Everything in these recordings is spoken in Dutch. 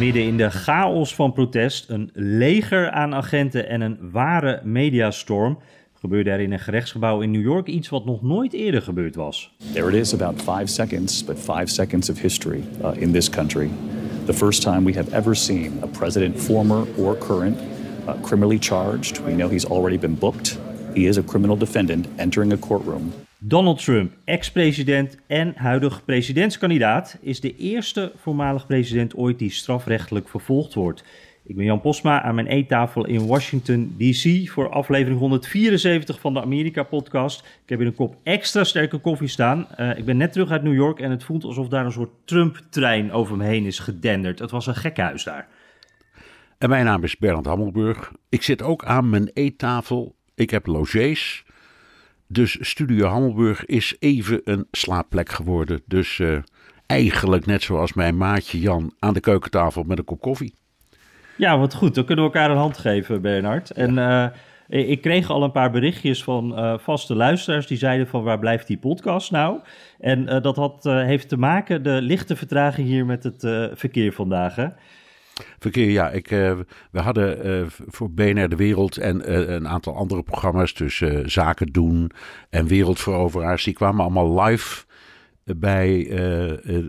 Midden in de chaos van protest, een leger aan agenten en een ware mediastorm, gebeurde er in een gerechtsgebouw in New York iets wat nog nooit eerder gebeurd was. There it is, about 5 seconds, but 5 seconds of history in this country. The first time we have ever seen a president, former or current, criminally charged. We know he's already been booked. He is a criminal defendant entering a courtroom. Donald Trump, ex-president en huidig presidentskandidaat, is de eerste voormalig president ooit die strafrechtelijk vervolgd wordt. Ik ben Jan Posma aan mijn eettafel in Washington D.C. voor aflevering 174 van de Amerika-podcast. Ik heb in een kop extra sterke koffie staan. Ik ben net terug uit New York en het voelt alsof daar een soort Trump-trein over me heen is gedenderd. Het was een gekkenhuis daar. En mijn naam is Bernd Hammelburg. Ik zit ook aan mijn eettafel. Ik heb logés. Dus Studio Hammelburg is even een slaapplek geworden. Dus eigenlijk net zoals mijn maatje Jan aan de keukentafel met een kop koffie. Ja, wat goed. Dan kunnen we elkaar een hand geven, Bernard. En ik kreeg al een paar berichtjes van vaste luisteraars die zeiden van waar blijft die podcast nou? En dat heeft te maken, de lichte vertraging hier met het verkeer vandaag, hè? Verkeer, ja. We hadden voor BNR de Wereld en een aantal andere programma's, dus Zaken Doen en Wereldveroveraars, die kwamen allemaal live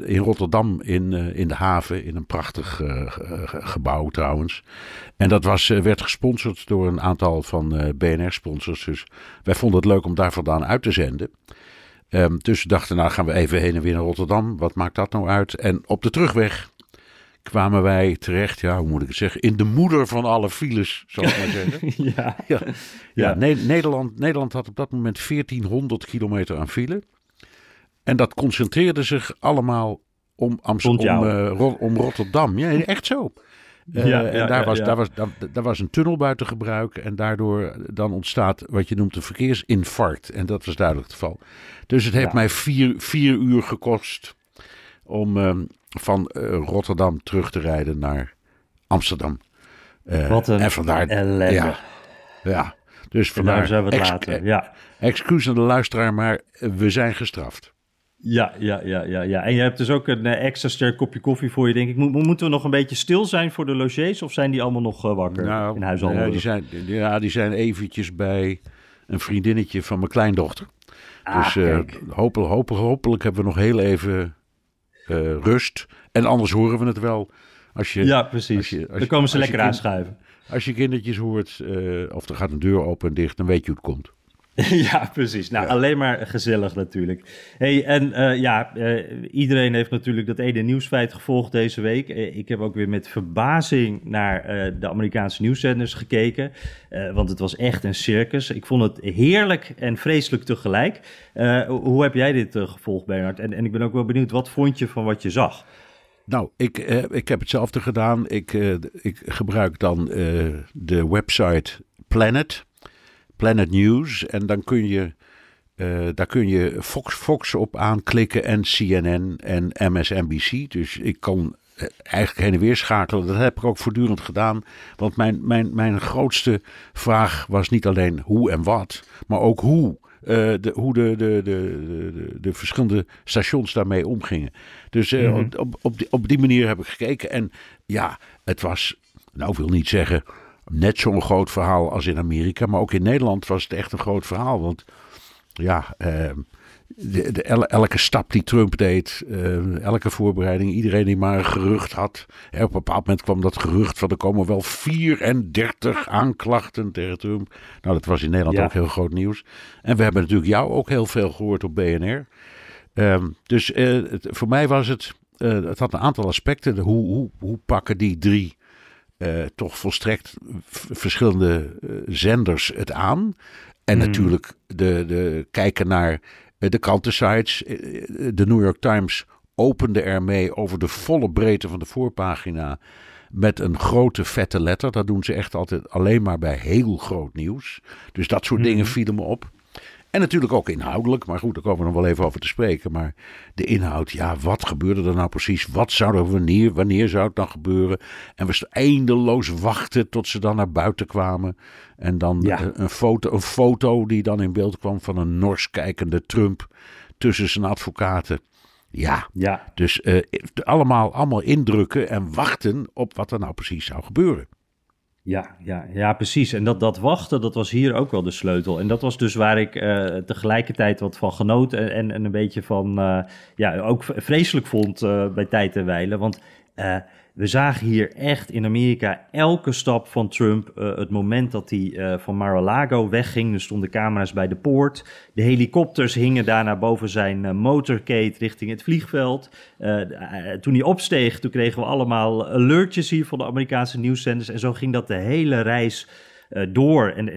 in Rotterdam in de haven, in een prachtig gebouw trouwens. En dat werd gesponsord door een aantal van BNR-sponsors, dus wij vonden het leuk om daar vandaan uit te zenden. Dus we dachten, nou gaan we even heen en weer naar Rotterdam, wat maakt dat nou uit? En op de terugweg kwamen wij terecht, ja, hoe moet ik het zeggen, in de moeder van alle files, zal ik maar zeggen. Ja. Nederland had op dat moment 1400 kilometer aan file. En dat concentreerde zich allemaal om Amsterdam, om Rotterdam. Ja, echt zo. Daar was een tunnel buiten gebruik en daardoor dan ontstaat wat je noemt een verkeersinfarct. En dat was duidelijk het geval. Dus het heeft mij vier uur gekost om van Rotterdam terug te rijden naar Amsterdam. Wat een ellende. Ja. Dus vandaar zijn we het later. Ja. Excuus aan de luisteraar, maar we zijn gestraft. Ja. En je hebt dus ook een extra sterk kopje koffie voor je, denk ik. Moeten we nog een beetje stil zijn voor de logés of zijn die allemaal nog wakker in huis? Die zijn eventjes bij een vriendinnetje van mijn kleindochter. Dus hopelijk hebben we nog heel even rust. En anders horen we het wel. Precies. Dan komen ze lekker aanschuiven. Als je kindertjes hoort of er gaat een deur open en dicht, dan weet je hoe het komt. Ja, precies. Nou, alleen maar gezellig natuurlijk. Hey, en iedereen heeft natuurlijk dat ene nieuwsfeit gevolgd deze week. Ik heb ook weer met verbazing naar de Amerikaanse nieuwszenders gekeken. Want het was echt een circus. Ik vond het heerlijk en vreselijk tegelijk. Hoe heb jij dit gevolgd, Bernard? En ik ben ook wel benieuwd, wat vond je van wat je zag? Nou, ik heb hetzelfde gedaan. Ik gebruik dan de website Planet News. En dan kun je, Fox op aanklikken en CNN en MSNBC. Dus ik kan eigenlijk heen en weer schakelen. Dat heb ik ook voortdurend gedaan. Want mijn grootste vraag was niet alleen hoe en wat, maar ook hoe. Hoe de verschillende stations daarmee omgingen. Dus op die manier heb ik gekeken. En ja, het was, nou wil niet zeggen net zo'n groot verhaal als in Amerika, maar ook in Nederland was het echt een groot verhaal. Want ja, elke stap die Trump deed, elke voorbereiding, iedereen die maar een gerucht had. Op een bepaald moment kwam dat gerucht van er komen wel 34 aanklachten tegen Trump. Nou, dat was in Nederland ook heel groot nieuws. En we hebben natuurlijk jou ook heel veel gehoord op BNR. Voor mij was het, het had een aantal aspecten. Hoe pakken die drie toch volstrekt verschillende zenders het aan? En natuurlijk de kijken naar De krantensites, de New York Times opende ermee over de volle breedte van de voorpagina met een grote vette letter. Dat doen ze echt altijd alleen maar bij heel groot nieuws. Dus dat soort dingen vielen me op. En natuurlijk ook inhoudelijk, maar goed, daar komen we nog wel even over te spreken. Maar de inhoud, ja, wat gebeurde er nou precies? Wat zou er wanneer zou het dan gebeuren? En we eindeloos wachten tot ze dan naar buiten kwamen. En dan een foto die dan in beeld kwam van een nors kijkende Trump tussen zijn advocaten. Ja. Dus allemaal indrukken en wachten op wat er nou precies zou gebeuren. Ja, precies. En dat wachten, dat was hier ook wel de sleutel. En dat was dus waar ik tegelijkertijd wat van genoot en een beetje van, ook vreselijk vond bij tijd en wijle. Want we zagen hier echt in Amerika elke stap van Trump. Het moment dat hij van Mar-a-Lago wegging, er stonden camera's bij de poort. De helikopters hingen daarna boven zijn motorcade richting het vliegveld. Toen hij opsteeg, toen kregen we allemaal alertjes hier van de Amerikaanse nieuwszenders. En zo ging dat de hele reis door. En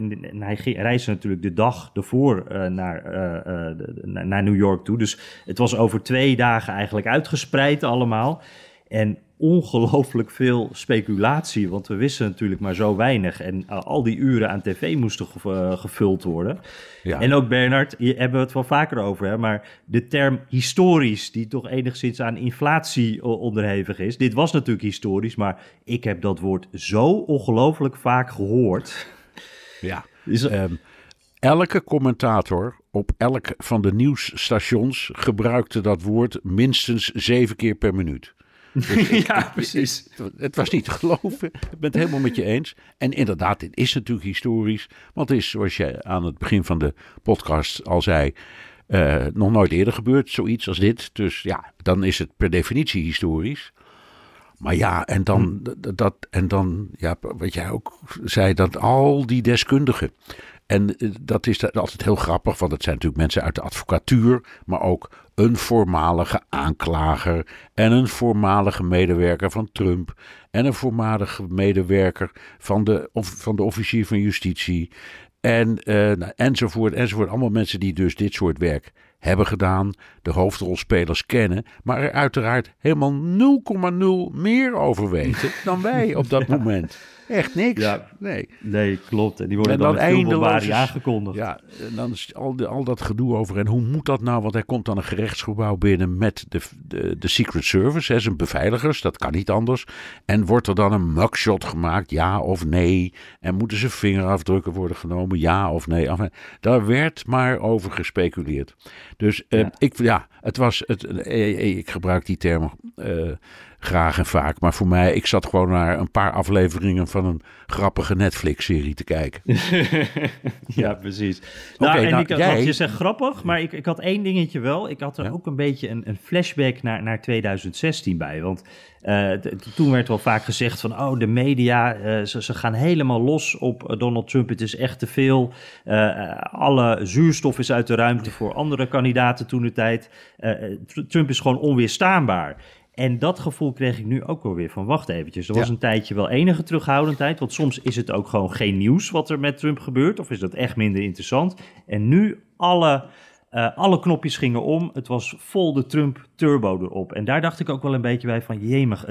hij reisde natuurlijk de dag ervoor naar New York toe. Dus het was over 2 dagen eigenlijk uitgespreid allemaal. En ongelooflijk veel speculatie, want we wisten natuurlijk maar zo weinig. En al die uren aan tv moesten gevuld worden. Ja. En ook Bernard, hier hebben we het wel vaker over, hè? Maar de term historisch, die toch enigszins aan inflatie onderhevig is. Dit was natuurlijk historisch, maar ik heb dat woord zo ongelooflijk vaak gehoord. Ja, elke commentator op elk van de nieuwsstations gebruikte dat woord minstens 7 keer per minuut. Dus precies. Het was niet te geloven. Ik ben het helemaal met je eens. En inderdaad, dit is natuurlijk historisch. Want het is, zoals je aan het begin van de podcast al zei, nog nooit eerder gebeurd, zoiets als dit. Dus ja, dan is het per definitie historisch. Maar ja, en dan, wat jij ook zei, dat al die deskundigen. En dat is altijd heel grappig, want het zijn natuurlijk mensen uit de advocatuur, maar ook een voormalige aanklager en een voormalige medewerker van Trump en een voormalige medewerker van de officier van justitie enzovoort. Allemaal mensen die dus dit soort werk hebben gedaan, de hoofdrolspelers kennen, maar er uiteraard helemaal 0,0 meer over weten dan wij op dat moment. Echt niks. Ja, nee, klopt. En die worden dan eindeloos aangekondigd. Ja, en dan is al dat gedoe over. En hoe moet dat nou? Want hij komt dan een gerechtsgebouw binnen met de Secret Service, hè, zijn beveiligers. Dat kan niet anders. En wordt er dan een mugshot gemaakt? Ja of nee? En moeten ze vingerafdrukken worden genomen? Ja of nee? Daar werd maar over gespeculeerd. Dus ik gebruik die term graag en vaak. Maar voor mij, ik zat gewoon naar een paar afleveringen van een grappige Netflix-serie te kijken. Ja, precies. Je zegt grappig, maar ik had 1 dingetje wel. Ik had er ook een beetje een flashback naar 2016 bij. Want toen werd wel vaak gezegd van, de media, ze gaan helemaal los op Donald Trump. Het is echt te veel. Alle zuurstof is uit de ruimte voor andere kandidaten toentertijd. Trump is gewoon onweerstaanbaar. En dat gevoel kreeg ik nu ook wel weer van, wacht eventjes, er was een tijdje wel enige terughoudendheid, want soms is het ook gewoon geen nieuws wat er met Trump gebeurt, of is dat echt minder interessant. En nu alle knopjes gingen om, het was vol de Trump-turbo erop. En daar dacht ik ook wel een beetje bij van, jemig,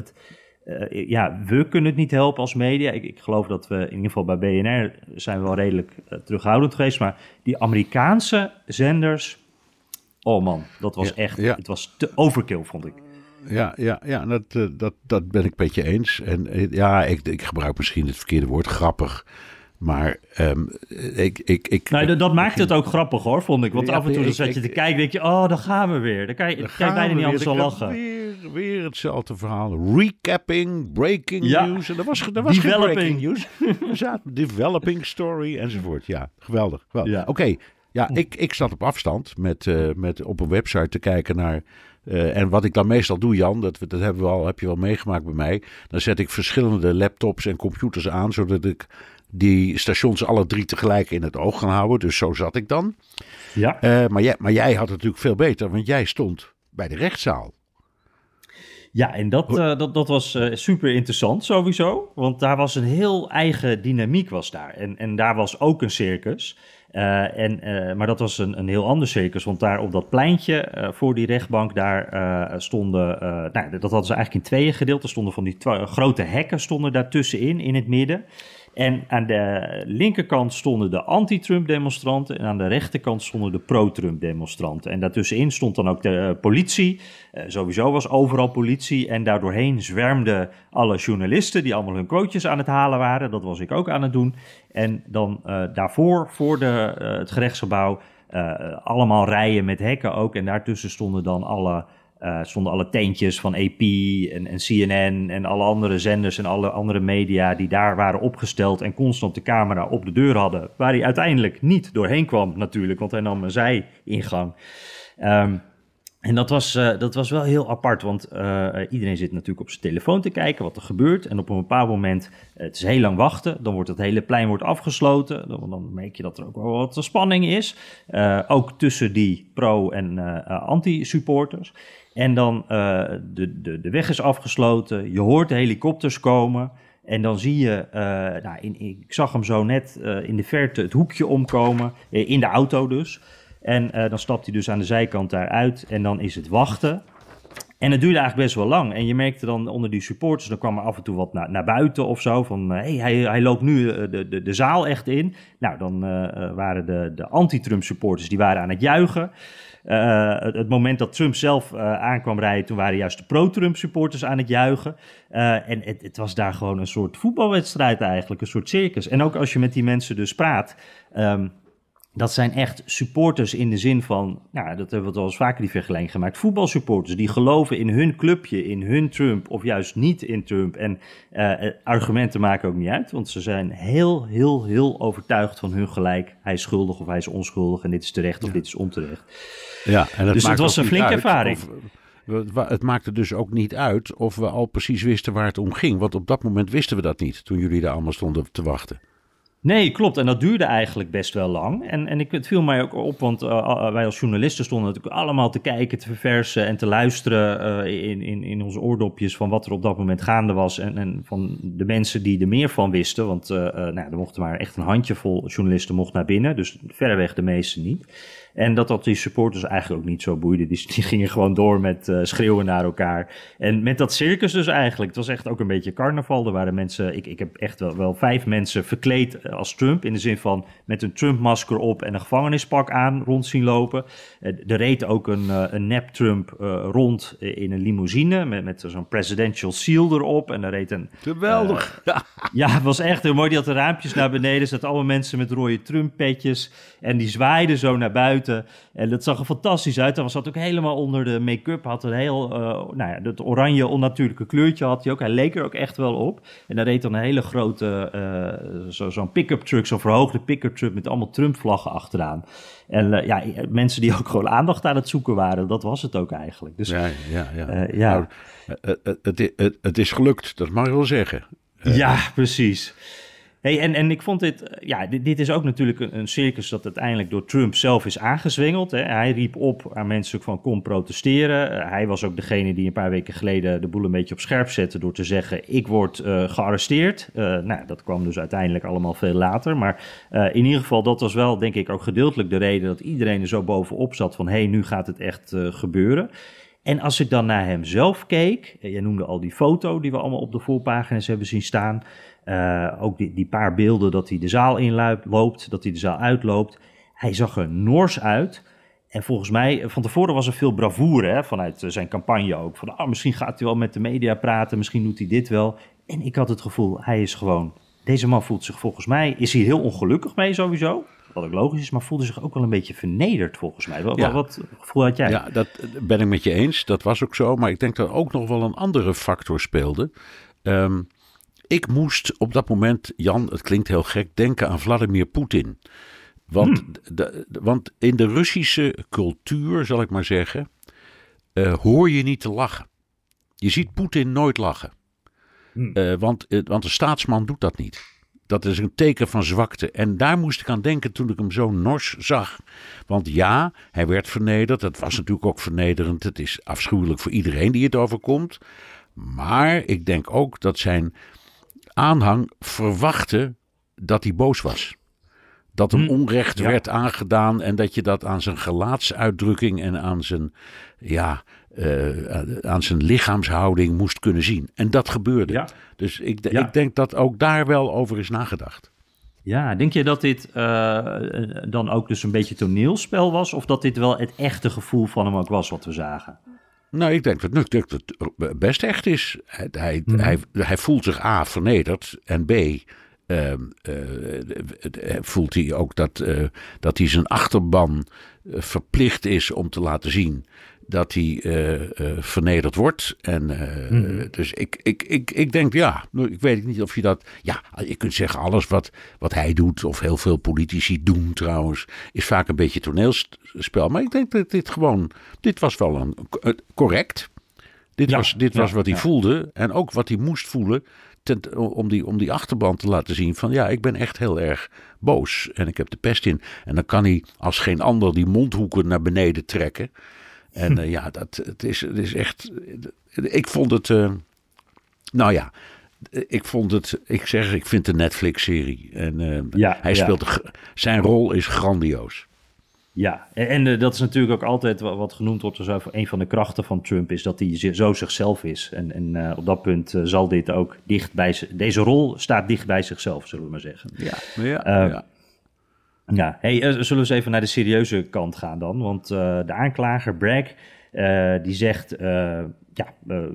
we kunnen het niet helpen als media. Ik geloof dat we, in ieder geval bij BNR, zijn we wel redelijk terughoudend geweest, maar die Amerikaanse zenders, oh man, dat was echt, het was te overkill, vond ik. Ja, dat ben ik met je eens. En ja, ik gebruik misschien het verkeerde woord, grappig. Maar dat maakt het ook grappig hoor, vond ik. Want af en toe dan zat je te kijken, denk je, daar gaan we weer. Dan kan je bijna niet anders dan lachen. Weer hetzelfde verhaal. Recapping, breaking news. En er was geen breaking news. Er zaten developing story enzovoort. Ja, geweldig. Ja. Oké. Ja, ik zat op afstand met op een website te kijken naar. En wat ik dan meestal doe, Jan, heb je wel meegemaakt bij mij. Dan zet ik verschillende laptops en computers aan, zodat ik die stations alle 3 tegelijk in het oog kan houden. Dus zo zat ik dan. Ja. Maar jij had het natuurlijk veel beter, want jij stond bij de rechtszaal. Ja, en dat was super interessant sowieso. Want daar was een heel eigen dynamiek was daar. En daar was ook een circus. Maar dat was een heel ander circus, want daar op dat pleintje voor die rechtbank, daar stonden, dat hadden ze eigenlijk in tweeën gedeeld. Er stonden van die grote hekken stonden daartussenin, in het midden. En aan de linkerkant stonden de anti-Trump demonstranten en aan de rechterkant stonden de pro-Trump demonstranten. En daartussenin stond dan ook de politie, sowieso was overal politie, en daardoorheen zwermden alle journalisten die allemaal hun quotejes aan het halen waren. Dat was ik ook aan het doen. En dan daarvoor, voor het gerechtsgebouw, allemaal rijen met hekken ook, en daartussen stonden dan alle tentjes van AP en CNN en alle andere zenders en alle andere media die daar waren opgesteld en constant de camera op de deur hadden, waar hij uiteindelijk niet doorheen kwam natuurlijk, want hij nam een zij-ingang. En dat was wel heel apart, want iedereen zit natuurlijk op zijn telefoon te kijken wat er gebeurt. En op een bepaald moment, het is heel lang wachten, dan wordt het hele plein afgesloten. Dan merk je dat er ook wel wat spanning is, ook tussen die pro- en anti-supporters. En dan de weg is afgesloten, je hoort de helikopters komen. En dan zie je, ik zag hem zo net in de verte het hoekje omkomen, in de auto dus. En dan stapt hij dus aan de zijkant daaruit en dan is het wachten. En het duurde eigenlijk best wel lang. En je merkte dan onder die supporters, dan kwam er af en toe wat naar buiten of zo. Van, hij loopt nu de zaal echt in. Nou, dan waren de anti-Trump supporters, die waren aan het juichen. Het moment dat Trump zelf aankwam rijden, toen waren juist de pro-Trump supporters aan het juichen. En het was daar gewoon een soort voetbalwedstrijd eigenlijk, een soort circus. En ook als je met die mensen dus praat... Dat zijn echt supporters in de zin van, dat hebben we wel eens vaker die vergelijking gemaakt, voetbalsupporters die geloven in hun clubje, in hun Trump of juist niet in Trump. En argumenten maken ook niet uit, want ze zijn heel, heel, heel overtuigd van hun gelijk. Hij is schuldig of hij is onschuldig en dit is terecht of dit is onterecht. Ja, en dat dus het was een flinke ervaring. Het maakte dus ook niet uit of we al precies wisten waar het om ging, want op dat moment wisten we dat niet toen jullie daar allemaal stonden te wachten. Nee, klopt. En dat duurde eigenlijk best wel lang. En het viel mij ook op, want wij als journalisten stonden natuurlijk allemaal te kijken, te verversen en te luisteren in onze oordopjes van wat er op dat moment gaande was. En van de mensen die er meer van wisten, want er mochten maar echt een handjevol journalisten naar binnen. Dus verreweg de meeste niet. En dat die supporters eigenlijk ook niet zo boeide. Die gingen gewoon door met schreeuwen naar elkaar. En met dat circus dus eigenlijk. Het was echt ook een beetje carnaval. Er waren mensen, ik heb echt wel 5 mensen verkleed als Trump. In de zin van met een Trump-masker op en een gevangenispak aan rond zien lopen. Er reed ook een nep-Trump rond in een limousine met zo'n presidential seal erop. En er reed een... Geweldig! Het was echt heel mooi. Die had de raampjes naar beneden. Zaten allemaal mensen met rode Trump-petjes. En die zwaaiden zo naar buiten. En dat zag er fantastisch uit. Hij zat ook helemaal onder de make-up. Had een heel, dat oranje onnatuurlijke kleurtje had hij ook. Hij leek er ook echt wel op. En daar reed dan een hele grote, zo'n pick-up truck, zo'n verhoogde pick-up truck met allemaal Trump-vlaggen achteraan. En mensen die ook gewoon aandacht aan het zoeken waren, dat was het ook eigenlijk. Dus, het is gelukt, dat mag je wel zeggen. Ja, precies. Hey, en ik vond dit is ook natuurlijk een circus dat uiteindelijk door Trump zelf is aangezwengeld. Hè. Hij riep op aan mensen van kom protesteren. Hij was ook degene die een paar weken geleden de boel een beetje op scherp zette door te zeggen ik word gearresteerd. Dat kwam dus uiteindelijk allemaal veel later. Maar in ieder geval, dat was wel denk ik ook gedeeltelijk de reden dat iedereen er zo bovenop zat van nu gaat het echt gebeuren. En als ik dan naar hem zelf keek, jij noemde al die foto die we allemaal op de voorpagina's hebben zien staan. Ook die paar beelden dat hij de zaal inloopt, dat hij de zaal uitloopt. Hij zag er nors uit. En volgens mij, van tevoren was er veel bravoure vanuit zijn campagne ook. Van misschien gaat hij wel met de media praten, misschien doet hij dit wel. En ik had het gevoel, deze man voelt zich volgens mij, is hier heel ongelukkig mee sowieso. Wat ook logisch is, maar voelde zich ook wel een beetje vernederd volgens mij. Wat gevoel had jij? Ja, dat ben ik met je eens. Dat was ook zo. Maar ik denk dat ook nog wel een andere factor speelde. Ik moest op dat moment, Jan, het klinkt heel gek, denken aan Vladimir Putin. Want in de Russische cultuur, zal ik maar zeggen, hoor je niet te lachen. Je ziet Poetin nooit lachen. Want een staatsman doet dat niet. Dat is een teken van zwakte. En daar moest ik aan denken toen ik hem zo nors zag. Want ja, hij werd vernederd. Dat was natuurlijk ook vernederend. Het is afschuwelijk voor iedereen die het overkomt. Maar ik denk ook dat zijn aanhang verwachtte dat hij boos was. Dat hem onrecht werd aangedaan en dat je dat aan zijn gelaatsuitdrukking en aan zijn, aan zijn lichaamshouding moest kunnen zien. En dat gebeurde. Ja. Dus ik denk dat ook daar wel over is nagedacht. Ja, denk je dat dit dan ook dus een beetje toneelspel was? Of dat dit wel het echte gevoel van hem ook was wat we zagen? Nou, ik denk dat het best echt is. Hij voelt zich A, vernederd en B... voelt hij ook dat hij zijn achterban verplicht is om te laten zien dat hij vernederd wordt. En, dus ik denk, ik weet niet of je dat... Ja, je kunt zeggen, alles wat hij doet, of heel veel politici doen trouwens, is vaak een beetje toneelspel. Maar ik denk dat dit was wel correct. Dit was wat hij voelde en ook wat hij moest voelen. Om die achterban te laten zien van ik ben echt heel erg boos en ik heb de pest in. En dan kan hij als geen ander die mondhoeken naar beneden trekken. En het is echt... Ik vond het... Ik vind het een Netflix-serie. En hij speelt... Zijn rol is grandioos. Ja, en dat is natuurlijk ook altijd wat genoemd wordt als een van de krachten van Trump is dat hij zo zichzelf is. En op dat punt zal dit ook dicht bij deze rol staat dicht bij zichzelf, zullen we maar zeggen. Zullen we eens even naar de serieuze kant gaan dan? Want de aanklager Bragg die zegt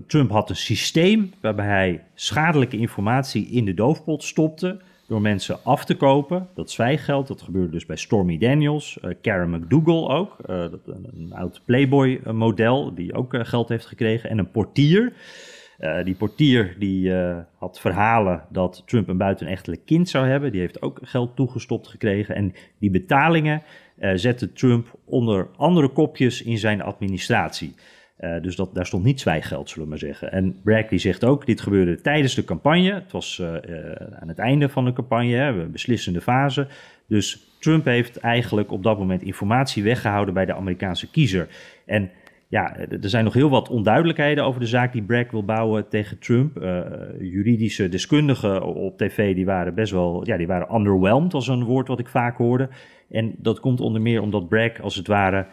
Trump had een systeem waarbij hij schadelijke informatie in de doofpot stopte door mensen af te kopen, dat zwijggeld. Dat gebeurde dus bij Stormy Daniels, Karen McDougal ook, een oud Playboy-model die ook geld heeft gekregen, en een portier. Die portier die had verhalen dat Trump een buitenechtelijk kind zou hebben. Die heeft ook geld toegestopt gekregen. En die betalingen zette Trump onder andere kopjes in zijn administratie. Dus daar stond niet zwijggeld, zullen we maar zeggen. En Bragg die zegt ook, dit gebeurde tijdens de campagne. Het was aan het einde van de campagne, een beslissende fase. Dus Trump heeft eigenlijk op dat moment informatie weggehouden bij de Amerikaanse kiezer. En er zijn nog heel wat onduidelijkheden over de zaak die Bragg wil bouwen tegen Trump. Juridische deskundigen op tv die waren best wel, die waren underwhelmed, als een woord wat ik vaak hoorde. En dat komt onder meer omdat Bragg als het ware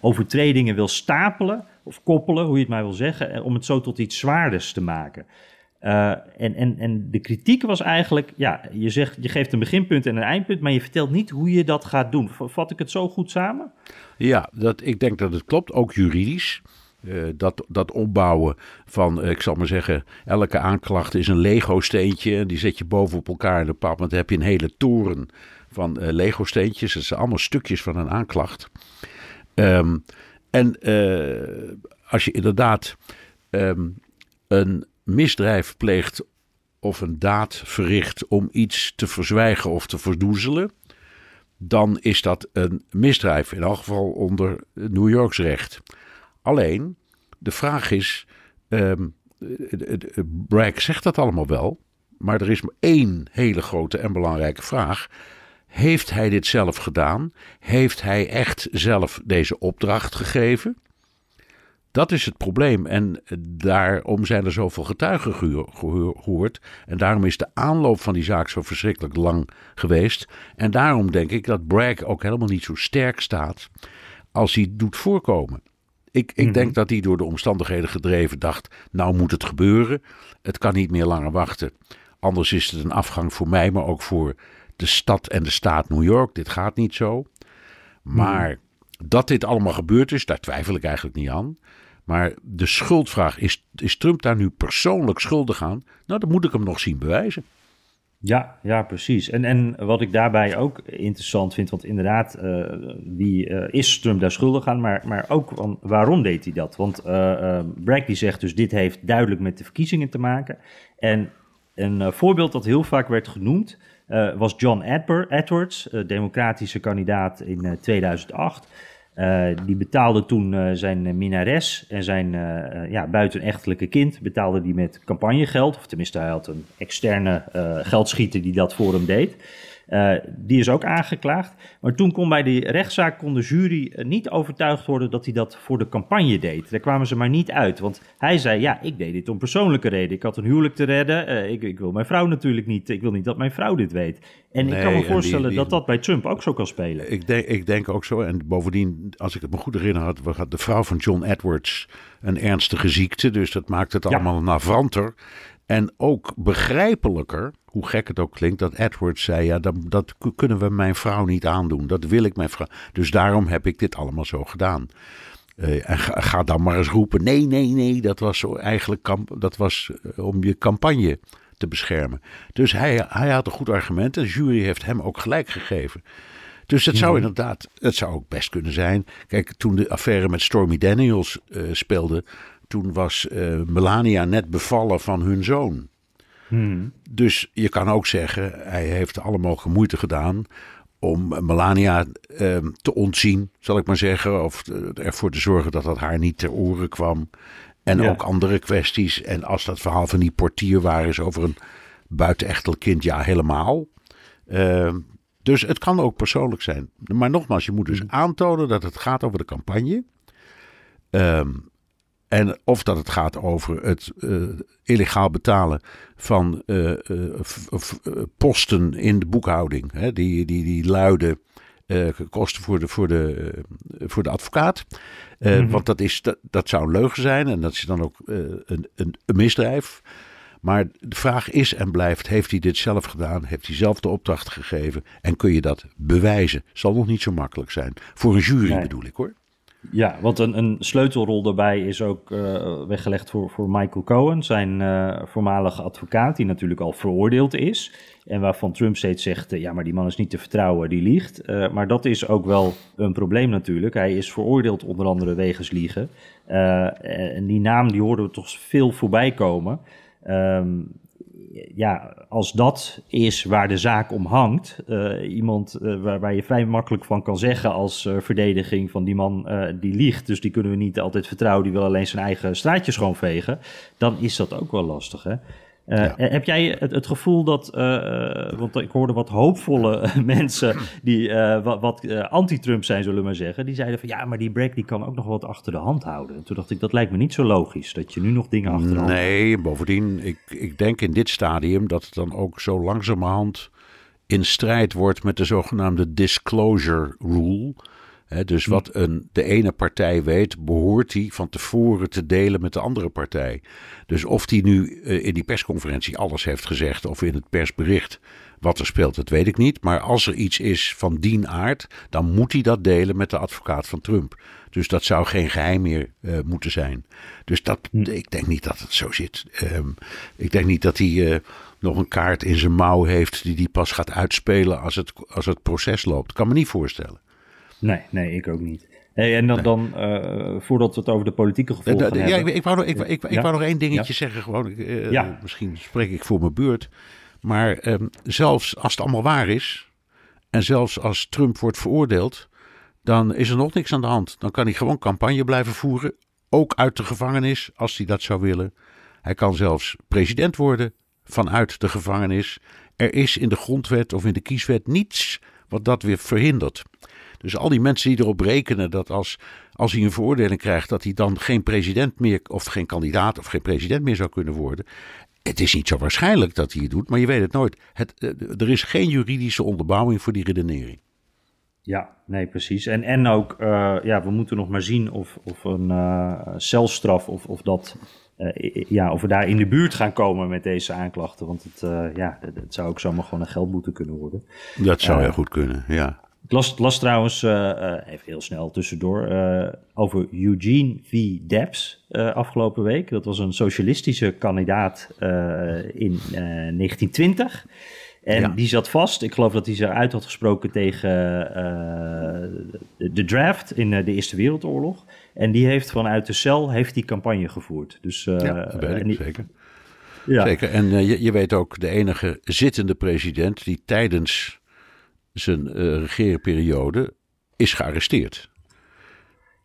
overtredingen wil stapelen of koppelen, hoe je het maar wil zeggen, om het zo tot iets zwaarders te maken. En de kritiek was eigenlijk, je geeft een beginpunt en een eindpunt, maar je vertelt niet hoe je dat gaat doen. Vat ik het zo goed samen? Ja, ik denk dat het klopt, ook juridisch. Dat opbouwen van, ik zal maar zeggen, elke aanklacht is een Lego-steentje. Die zet je bovenop elkaar en op een moment heb je een hele toren van Lego-steentjes. Dat zijn allemaal stukjes van een aanklacht. Als je inderdaad een misdrijf pleegt of een daad verricht om iets te verzwijgen of te verdoezelen, dan is dat een misdrijf, in elk geval onder New Yorks recht. Alleen, de vraag is, Bragg zegt dat allemaal wel, maar er is maar één hele grote en belangrijke vraag. Heeft hij dit zelf gedaan? Heeft hij echt zelf deze opdracht gegeven? Dat is het probleem en daarom zijn er zoveel getuigen gehoord. En daarom is de aanloop van die zaak zo verschrikkelijk lang geweest. En daarom denk ik dat Bragg ook helemaal niet zo sterk staat als hij doet voorkomen. Ik denk dat hij door de omstandigheden gedreven dacht, nou moet het gebeuren. Het kan niet meer langer wachten. Anders is het een afgang voor mij, maar ook voor de stad en de staat New York. Dit gaat niet zo. Maar dat dit allemaal gebeurd is, daar twijfel ik eigenlijk niet aan. Maar de schuldvraag, is Trump daar nu persoonlijk schuldig aan? Nou, dat moet ik hem nog zien bewijzen. Ja, precies. En wat ik daarbij ook interessant vind, want inderdaad, is Trump daar schuldig aan? Maar ook, waarom deed hij dat? Want Bragg die zegt dus, dit heeft duidelijk met de verkiezingen te maken. En een voorbeeld dat heel vaak werd genoemd, was John Edwards, democratische kandidaat in 2008. Die betaalde toen zijn minnares en zijn buitenechtelijke kind betaalde die met campagnegeld. Of tenminste, hij had een externe geldschieter die dat voor hem deed. Die is ook aangeklaagd. Maar toen kon bij die rechtszaak kon de jury niet overtuigd worden dat hij dat voor de campagne deed. Daar kwamen ze maar niet uit. Want hij zei, ja, ik deed dit om persoonlijke reden. Ik had een huwelijk te redden. Ik wil mijn vrouw natuurlijk niet. Ik wil niet dat mijn vrouw dit weet. En nee, ik kan me voorstellen dat bij Trump ook zo kan spelen. Ik denk ook zo. En bovendien, als ik het me goed herinner, had de vrouw van John Edwards een ernstige ziekte. Dus dat maakt het allemaal navranter. En ook begrijpelijker, hoe gek het ook klinkt, dat Edwards zei, ja, dat kunnen we mijn vrouw niet aandoen. Dat wil ik mijn vrouw. Dus daarom heb ik dit allemaal zo gedaan. En ga dan maar eens roepen, nee, dat was eigenlijk om je campagne te beschermen. Dus hij had een goed argument en de jury heeft hem ook gelijk gegeven. Dus dat zou inderdaad, dat zou ook best kunnen zijn. Kijk, toen de affaire met Stormy Daniels speelde, toen was Melania net bevallen van hun zoon. Dus je kan ook zeggen, hij heeft alle mogelijke moeite gedaan om Melania te ontzien, zal ik maar zeggen. Of ervoor te zorgen dat dat haar niet ter oren kwam. En ook andere kwesties. En als dat verhaal van die portier waar is over een buitenechtelijk kind, ja, helemaal. Dus het kan ook persoonlijk zijn. Maar nogmaals, je moet dus aantonen dat het gaat over de campagne. En of dat het gaat over het illegaal betalen van posten in de boekhouding. Hè, die luiden kosten voor de advocaat. Want dat zou een leugen zijn en dat is dan ook een misdrijf. Maar de vraag is en blijft, heeft hij dit zelf gedaan? Heeft hij zelf de opdracht gegeven? En kun je dat bewijzen? Zal nog niet zo makkelijk zijn. Voor een jury bedoel ik hoor. Ja, want een sleutelrol daarbij is ook weggelegd voor Michael Cohen, zijn voormalige advocaat, die natuurlijk al veroordeeld is. En waarvan Trump steeds zegt, ja, maar die man is niet te vertrouwen, die liegt. Maar dat is ook wel een probleem natuurlijk. Hij is veroordeeld onder andere wegens liegen. En die naam, die hoorden we toch veel voorbij komen. Als dat is waar de zaak om hangt, iemand waar je vrij makkelijk van kan zeggen als verdediging van die man die liegt, dus die kunnen we niet altijd vertrouwen, die wil alleen zijn eigen straatje schoonvegen, dan is dat ook wel lastig, hè? Heb jij het gevoel dat, want ik hoorde wat hoopvolle mensen die anti-Trump zijn, zullen we maar zeggen, die zeiden van ja, maar die Bragg die kan ook nog wat achter de hand houden. En toen dacht ik, dat lijkt me niet zo logisch, dat je nu nog dingen achter de hand houdt. Nee, bovendien, ik denk in dit stadium dat het dan ook zo langzamerhand in strijd wordt met de zogenaamde disclosure rule. He, dus wat de ene partij weet, behoort hij van tevoren te delen met de andere partij. Dus of die nu in die persconferentie alles heeft gezegd of in het persbericht wat er speelt, dat weet ik niet. Maar als er iets is van die aard, dan moet hij dat delen met de advocaat van Trump. Dus dat zou geen geheim meer moeten zijn. Dus ik denk niet dat het zo zit. Ik denk niet dat hij nog een kaart in zijn mouw heeft die pas gaat uitspelen als het proces loopt. Kan me niet voorstellen. Nee, ik ook niet. Hey, en dan voordat we het over de politieke gevolgen hebben. Ik wou nog één dingetje zeggen. Gewoon, misschien spreek ik voor mijn beurt. Maar zelfs als het allemaal waar is, en zelfs als Trump wordt veroordeeld, dan is er nog niks aan de hand. Dan kan hij gewoon campagne blijven voeren, ook uit de gevangenis, als hij dat zou willen. Hij kan zelfs president worden vanuit de gevangenis. Er is in de grondwet of in de kieswet niets wat dat weer verhindert. Dus al die mensen die erop rekenen dat als hij een veroordeling krijgt, dat hij dan geen president meer of geen kandidaat of geen president meer zou kunnen worden. Het is niet zo waarschijnlijk dat hij het doet, maar je weet het nooit. Er is geen juridische onderbouwing voor die redenering. Ja, nee, precies. En ook, we moeten nog maar zien of een celstraf of dat, of we daar in de buurt gaan komen met deze aanklachten. Want het zou ook zomaar gewoon een geldboete kunnen worden. Dat zou heel goed kunnen, ja. Ik las trouwens, even heel snel tussendoor, over Eugene V. Debs afgelopen week. Dat was een socialistische kandidaat in 1920. En die zat vast. Ik geloof dat hij zich uit had gesproken tegen de draft in de Eerste Wereldoorlog. En die heeft vanuit de cel die campagne gevoerd. Dus, dat weet ik zeker. Ja. Zeker. En je weet ook, de enige zittende president die tijdens zijn regeerperiode is gearresteerd.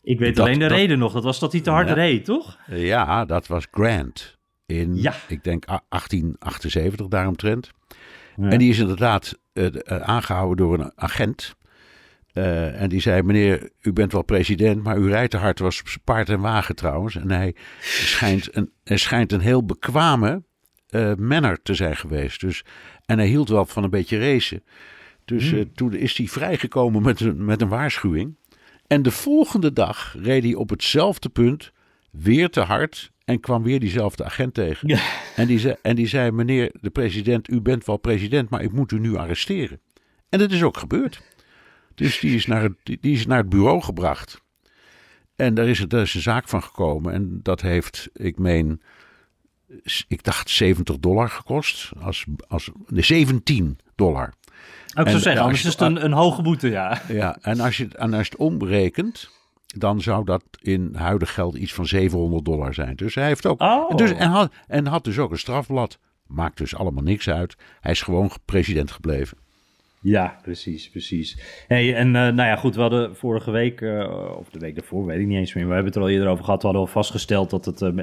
Ik weet alleen de reden nog. Dat was dat hij te hard reed, toch? Ja, dat was Grant in, ik denk, 1878 daaromtrent. Ja. En die is inderdaad aangehouden door een agent. En die zei, meneer, u bent wel president, maar u rijdt te hard. Was paard en wagen trouwens. En hij schijnt een heel bekwame manner te zijn geweest. Dus, en hij hield wel van een beetje racen. Dus toen is hij vrijgekomen met een waarschuwing. En de volgende dag reed hij op hetzelfde punt weer te hard en kwam weer diezelfde agent tegen. Ja. En die zei, meneer de president, u bent wel president, maar ik moet u nu arresteren. En dat is ook gebeurd. Dus die is naar het bureau gebracht. En daar is een zaak van gekomen. En dat heeft, ik dacht $70 gekost. $17. Ik zou zeggen, anders is het een hoge boete, ja. Ja, en als je het omberekent, dan zou dat in huidig geld iets van $700 zijn. Dus hij heeft ook... Oh. En had dus ook een strafblad. Maakt dus allemaal niks uit. Hij is gewoon president gebleven. Ja, precies. Hey, en nou ja, goed, we hadden vorige week, of de week daarvoor, weet ik niet eens meer, maar we hebben het er al eerder over gehad, we hadden al vastgesteld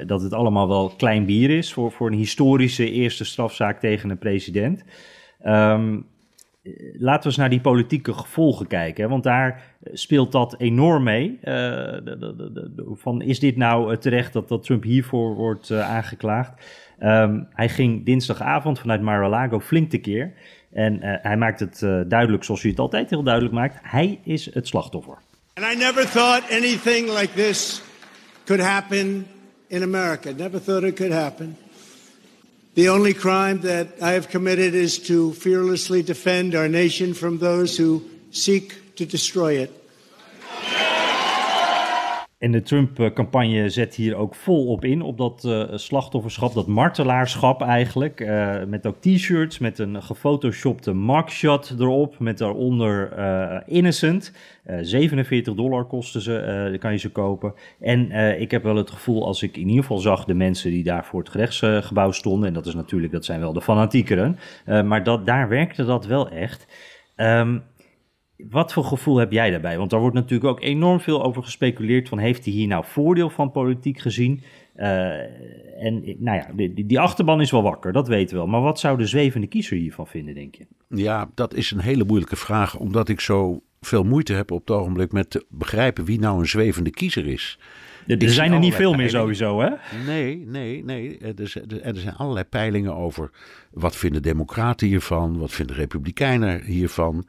dat het allemaal wel klein bier is voor een historische eerste strafzaak tegen een president. Laten we eens naar die politieke gevolgen kijken, hè? Want daar speelt dat enorm mee. Van is dit nou terecht dat Trump hiervoor wordt aangeklaagd? Hij ging dinsdagavond vanuit Mar-a-Lago flink tekeer. En hij maakt het duidelijk zoals hij het altijd heel duidelijk maakt. Hij is het slachtoffer. And I never thought anything like this could happen in America. Never thought it could happen. The only crime that I have committed is to fearlessly defend our nation from those who seek to destroy it. En de Trump-campagne zet hier ook vol op in, op dat slachtofferschap, dat martelaarschap eigenlijk. Met ook t-shirts, met een gefotoshopte mugshot erop, met daaronder Innocent. $47 kosten ze, kan je ze kopen. En ik heb wel het gevoel, als ik in ieder geval zag de mensen die daar voor het gerechtsgebouw stonden, en dat zijn wel de fanatiekeren, maar daar werkte dat wel echt. Wat voor gevoel heb jij daarbij? Want daar wordt natuurlijk ook enorm veel over gespeculeerd van, heeft hij hier nou voordeel van politiek gezien? En nou ja, die achterban is wel wakker, dat weten we wel. Maar wat zou de zwevende kiezer hiervan vinden, denk je? Ja, dat is een hele moeilijke vraag, omdat ik zo veel moeite heb op het ogenblik met te begrijpen wie nou een zwevende kiezer is. Er zijn er niet veel meer sowieso, hè? Nee. Er zijn allerlei peilingen over. Wat vinden democraten hiervan? Wat vinden republikeinen hiervan?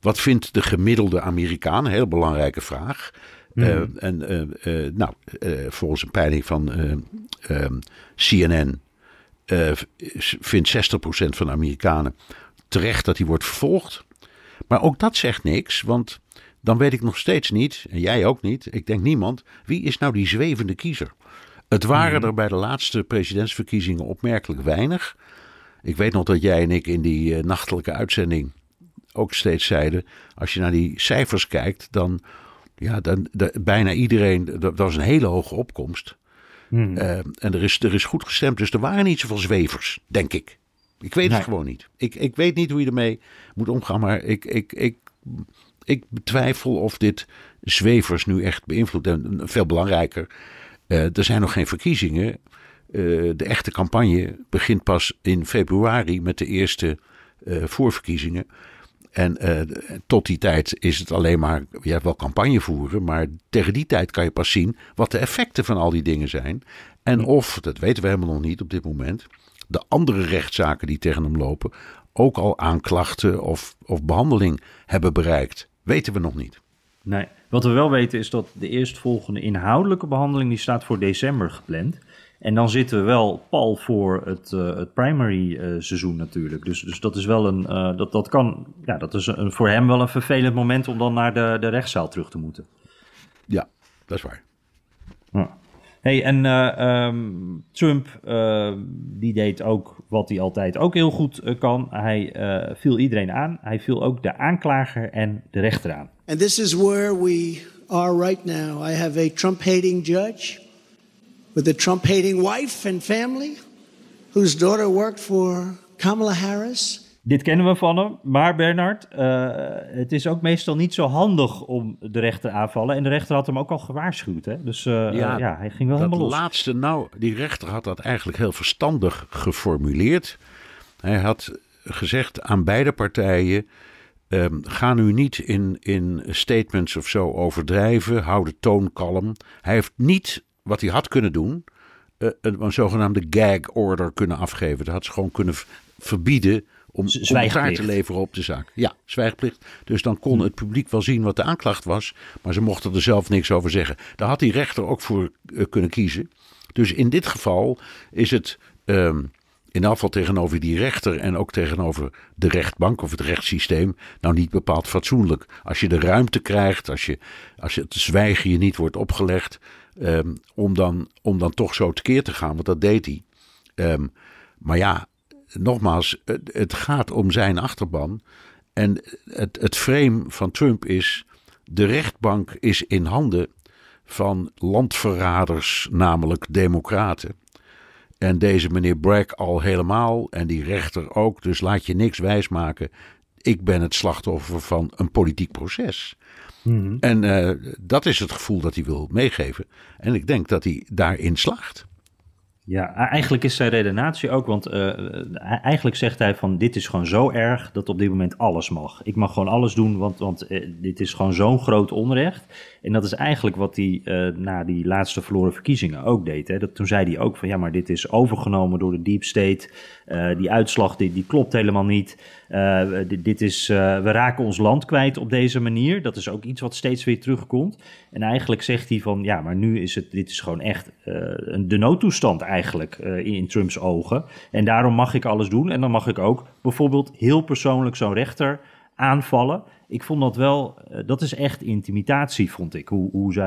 Wat vindt de gemiddelde Amerikaan? Een heel belangrijke vraag. Volgens een peiling van CNN vindt 60% van de Amerikanen terecht dat hij wordt vervolgd. Maar ook dat zegt niks, want dan weet ik nog steeds niet, en jij ook niet, ik denk niemand, wie is nou die zwevende kiezer? Het waren er bij de laatste presidentsverkiezingen opmerkelijk weinig. Ik weet nog dat jij en ik in die nachtelijke uitzending ook steeds zeiden, als je naar die cijfers kijkt, dan bijna iedereen, dat was een hele hoge opkomst. En er is goed gestemd, dus er waren niet zoveel zwevers, denk ik. Ik weet het gewoon niet. Ik weet niet hoe je ermee moet omgaan, maar ik betwijfel of dit zwevers nu echt beïnvloedt. En veel belangrijker, er zijn nog geen verkiezingen. De echte campagne begint pas in februari met de eerste voorverkiezingen. En tot die tijd is het alleen maar, je hebt wel campagne voeren, maar tegen die tijd kan je pas zien wat de effecten van al die dingen zijn. En of, dat weten we helemaal nog niet op dit moment, de andere rechtszaken die tegen hem lopen ook al aanklachten of behandeling hebben bereikt. Weten we nog niet. Nee, wat we wel weten is dat de eerstvolgende inhoudelijke behandeling, die staat voor december gepland. En dan zitten we wel pal voor het primary seizoen natuurlijk. Dus dat is wel voor hem wel een vervelend moment om dan naar de rechtszaal terug te moeten. Ja, dat is waar. Ja. Hey, en Trump, die deed ook wat hij altijd ook heel goed kan. Hij viel iedereen aan. Hij viel ook de aanklager en de rechter aan. And this is where we are right now. I have a Trump-hating judge with a Trump-hating wife and family whose daughter worked for Kamala Harris. Dit kennen we van hem, maar Bernard, het is ook meestal niet zo handig om de rechter aan te vallen. En de rechter had hem ook al gewaarschuwd, hè? Dus hij ging wel helemaal los. Dat laatste, die rechter had dat eigenlijk heel verstandig geformuleerd. Hij had gezegd aan beide partijen, ga nu niet in statements of zo overdrijven, hou de toon kalm. Hij heeft niet, wat hij had kunnen doen, een zogenaamde gag order kunnen afgeven. Dat had ze gewoon kunnen verbieden om commentaar te leveren op de zaak. Ja, zwijgplicht. Dus dan kon het publiek wel zien wat de aanklacht was, maar ze mochten er zelf niks over zeggen. Daar had die rechter ook voor kunnen kiezen. Dus in dit geval is het in afval tegenover die rechter en ook tegenover de rechtbank of het rechtssysteem nou niet bepaald fatsoenlijk. Als je de ruimte krijgt, als je het zwijgen je niet wordt opgelegd, om dan toch zo tekeer te gaan, want dat deed hij. Maar ja, nogmaals, het gaat om zijn achterban. En het frame van Trump is, de rechtbank is in handen van landverraders, namelijk democraten. En deze meneer Bragg al helemaal en die rechter ook. Dus laat je niks wijsmaken. Ik ben het slachtoffer van een politiek proces. Mm-hmm. En dat is het gevoel dat hij wil meegeven. En ik denk dat hij daarin slaagt. Ja, eigenlijk is zijn redenatie ook, want eigenlijk zegt hij van dit is gewoon zo erg dat op dit moment alles mag. Ik mag gewoon alles doen, want dit is gewoon zo'n groot onrecht. En dat is eigenlijk wat hij na die laatste verloren verkiezingen ook deed. Hè? Toen zei hij ook van ja, maar dit is overgenomen door de deep state. Die uitslag die klopt helemaal niet. We raken ons land kwijt op deze manier. Dat is ook iets wat steeds weer terugkomt. En eigenlijk zegt hij van ja, maar nu is dit is gewoon echt de noodtoestand eigenlijk in Trumps ogen. En daarom mag ik alles doen. En dan mag ik ook bijvoorbeeld heel persoonlijk zo'n rechter aanvallen. Ik vond dat wel, dat is echt intimidatie, vond ik. Hoe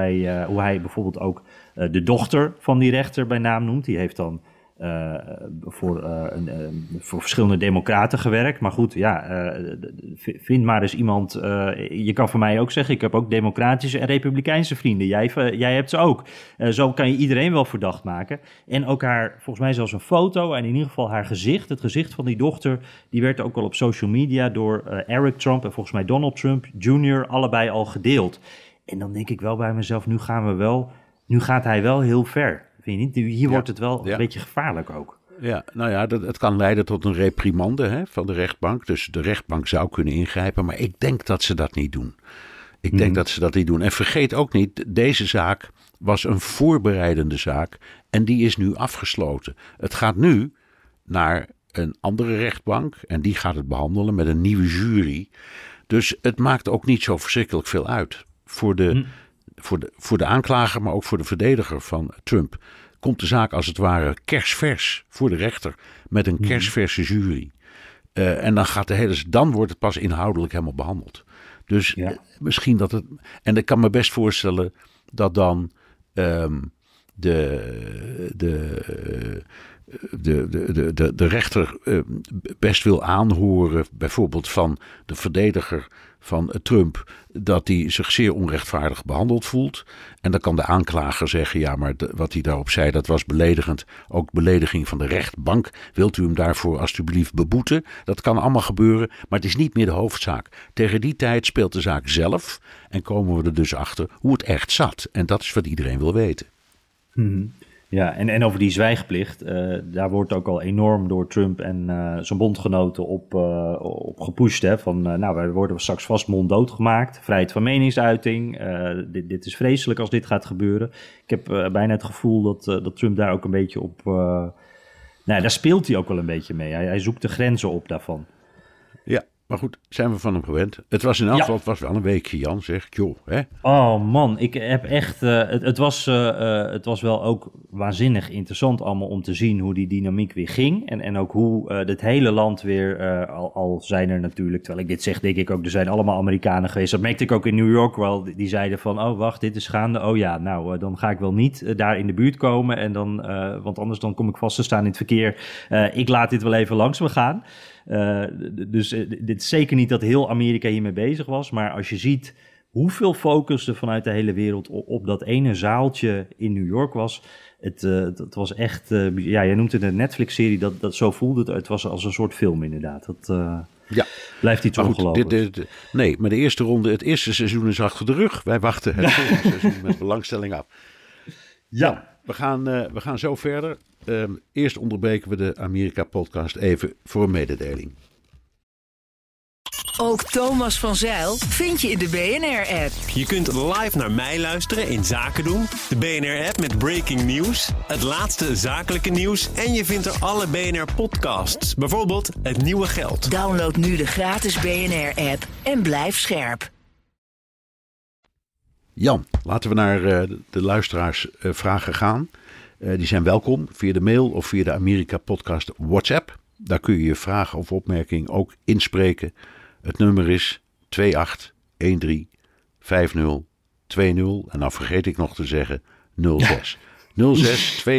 hij bijvoorbeeld ook de dochter van die rechter bij naam noemt. Die heeft dan voor verschillende democraten gewerkt. Maar goed, ja, vind maar eens iemand. Je kan voor mij ook zeggen, ik heb ook democratische en republikeinse vrienden. Jij hebt ze ook. Zo kan je iedereen wel verdacht maken. En ook haar, volgens mij zelfs een foto en in ieder geval haar gezicht. Het gezicht van die dochter, die werd ook al op social media door Eric Trump en volgens mij Donald Trump Jr. allebei al gedeeld. En dan denk ik wel bij mezelf, nu gaat hij wel heel ver. Niet? Hier wordt het wel een beetje gevaarlijk ook. Ja, nou ja, het kan leiden tot een reprimande van de rechtbank. Dus de rechtbank zou kunnen ingrijpen, maar ik denk dat ze dat niet doen. Ik denk dat ze dat niet doen. En vergeet ook niet, deze zaak was een voorbereidende zaak en die is nu afgesloten. Het gaat nu naar een andere rechtbank en die gaat het behandelen met een nieuwe jury. Dus het maakt ook niet zo verschrikkelijk veel uit voor de... Voor de aanklager, maar ook voor de verdediger van Trump, komt de zaak als het ware kersvers voor de rechter met een kersverse jury. En dan gaat dan wordt het pas inhoudelijk helemaal behandeld. Dus misschien dat het... En ik kan me best voorstellen dat dan de rechter best wil aanhoren, bijvoorbeeld van de verdediger van Trump, dat hij zich zeer onrechtvaardig behandeld voelt. En dan kan de aanklager zeggen, ja, maar wat hij daarop zei, dat was beledigend. Ook belediging van de rechtbank. Wilt u hem daarvoor alstublieft beboeten? Dat kan allemaal gebeuren, maar het is niet meer de hoofdzaak. Tegen die tijd speelt de zaak zelf en komen we er dus achter hoe het echt zat. En dat is wat iedereen wil weten. Hmm. Ja, en over die zwijgplicht, daar wordt ook al enorm door Trump en zijn bondgenoten op gepusht. Hè, van, nou, wij worden straks vast monddood gemaakt, vrijheid van meningsuiting. Dit is vreselijk als dit gaat gebeuren. Ik heb bijna het gevoel dat Trump daar ook een beetje op... daar speelt hij ook wel een beetje mee. Hij zoekt de grenzen op daarvan. Ja. Maar goed, zijn we van hem gewend. Het was in elk geval wel een weekje, Jan, zeg ik, joh. Hè? Oh man, ik heb echt... het was wel ook waanzinnig interessant allemaal om te zien hoe die dynamiek weer ging. En ook hoe het hele land weer... Al zijn er natuurlijk, terwijl ik dit zeg, denk ik ook, er zijn allemaal Amerikanen geweest. Dat merkte ik ook in New York wel. Die zeiden van, oh wacht, dit is gaande. Oh ja, nou, dan ga ik wel niet daar in de buurt komen. En dan, want anders dan kom ik vast te staan in het verkeer. Ik laat dit wel even langs me gaan. Dit is zeker niet dat heel Amerika hiermee bezig was, maar als je ziet hoeveel focus er vanuit de hele wereld op dat ene zaaltje in New York was, het was echt, ja, jij noemt het een Netflix-serie, dat zo voelde het, het was als een soort film inderdaad, blijft iets ongelooflijk. Nee, maar de eerste ronde, het eerste seizoen is achter de rug, wij wachten het volgende seizoen met belangstelling af. Ja. Nou, we gaan zo verder. Eerst onderbreken we de Amerika-podcast even voor een mededeling. Ook Thomas van Zijl vind je in de BNR-app. Je kunt live naar mij luisteren in Zaken Doen. De BNR-app met breaking news, het laatste zakelijke nieuws... en je vindt er alle BNR-podcasts, bijvoorbeeld Het Nieuwe Geld. Download nu de gratis BNR-app en blijf scherp. Jan, laten we naar de luisteraarsvragen gaan. Die zijn welkom via de mail of via de Amerika-podcast WhatsApp. Daar kun je je vraag of opmerking ook inspreken. Het nummer is 28135020. En dan vergeet ik nog te zeggen 06. Ja. 06 28135020.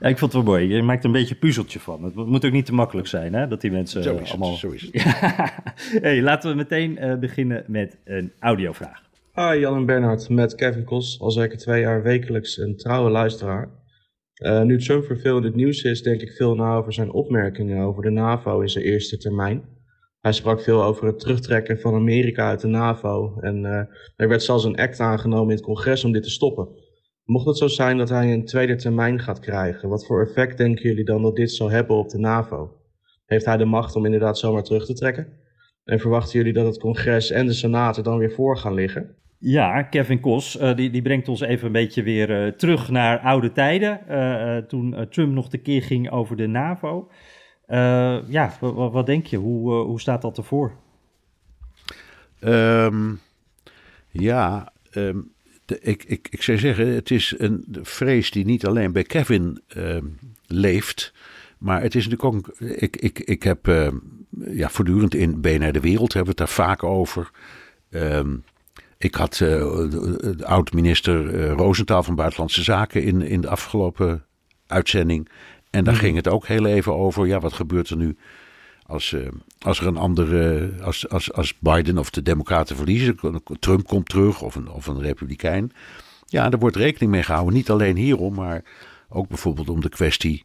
Ja, ik vond het wel mooi. Je maakt een beetje een puzzeltje van. Het moet ook niet te makkelijk zijn, hè? Dat die mensen zo is allemaal... Zo is het. Ja. Hey, laten we meteen beginnen met een audiovraag. Hi Jan en Bernhard, met Kevin Kos. Al zeker 2 jaar wekelijks een trouwe luisteraar. Nu het zo veel in het nieuws is, denk ik veel na over zijn opmerkingen over de NAVO in zijn eerste termijn. Hij sprak veel over het terugtrekken van Amerika uit de NAVO. En er werd zelfs een act aangenomen in het congres om dit te stoppen. Mocht het zo zijn dat hij een tweede termijn gaat krijgen, wat voor effect denken jullie dan dat dit zal hebben op de NAVO? Heeft hij de macht om inderdaad zomaar terug te trekken? En verwachten jullie dat het congres en de senaat er dan weer voor gaan liggen? Ja, Kevin Kos, die brengt ons even een beetje weer terug naar oude tijden. Toen Trump nog tekeer ging over de NAVO. Wat denk je? Hoe staat dat ervoor? Ik zou zeggen, het is een vrees die niet alleen bij Kevin leeft. Maar het is natuurlijk ook... Ik heb voortdurend in BNR De Wereld hebben we het daar vaak over... Ik had oud-minister Rosenthal van Buitenlandse Zaken in de afgelopen uitzending. En daar ging het ook heel even over. Ja, wat gebeurt er nu als er een andere... Als Biden of de Democraten verliezen, Trump komt terug of een Republikein. Ja, er wordt rekening mee gehouden. Niet alleen hierom, maar ook bijvoorbeeld om de kwestie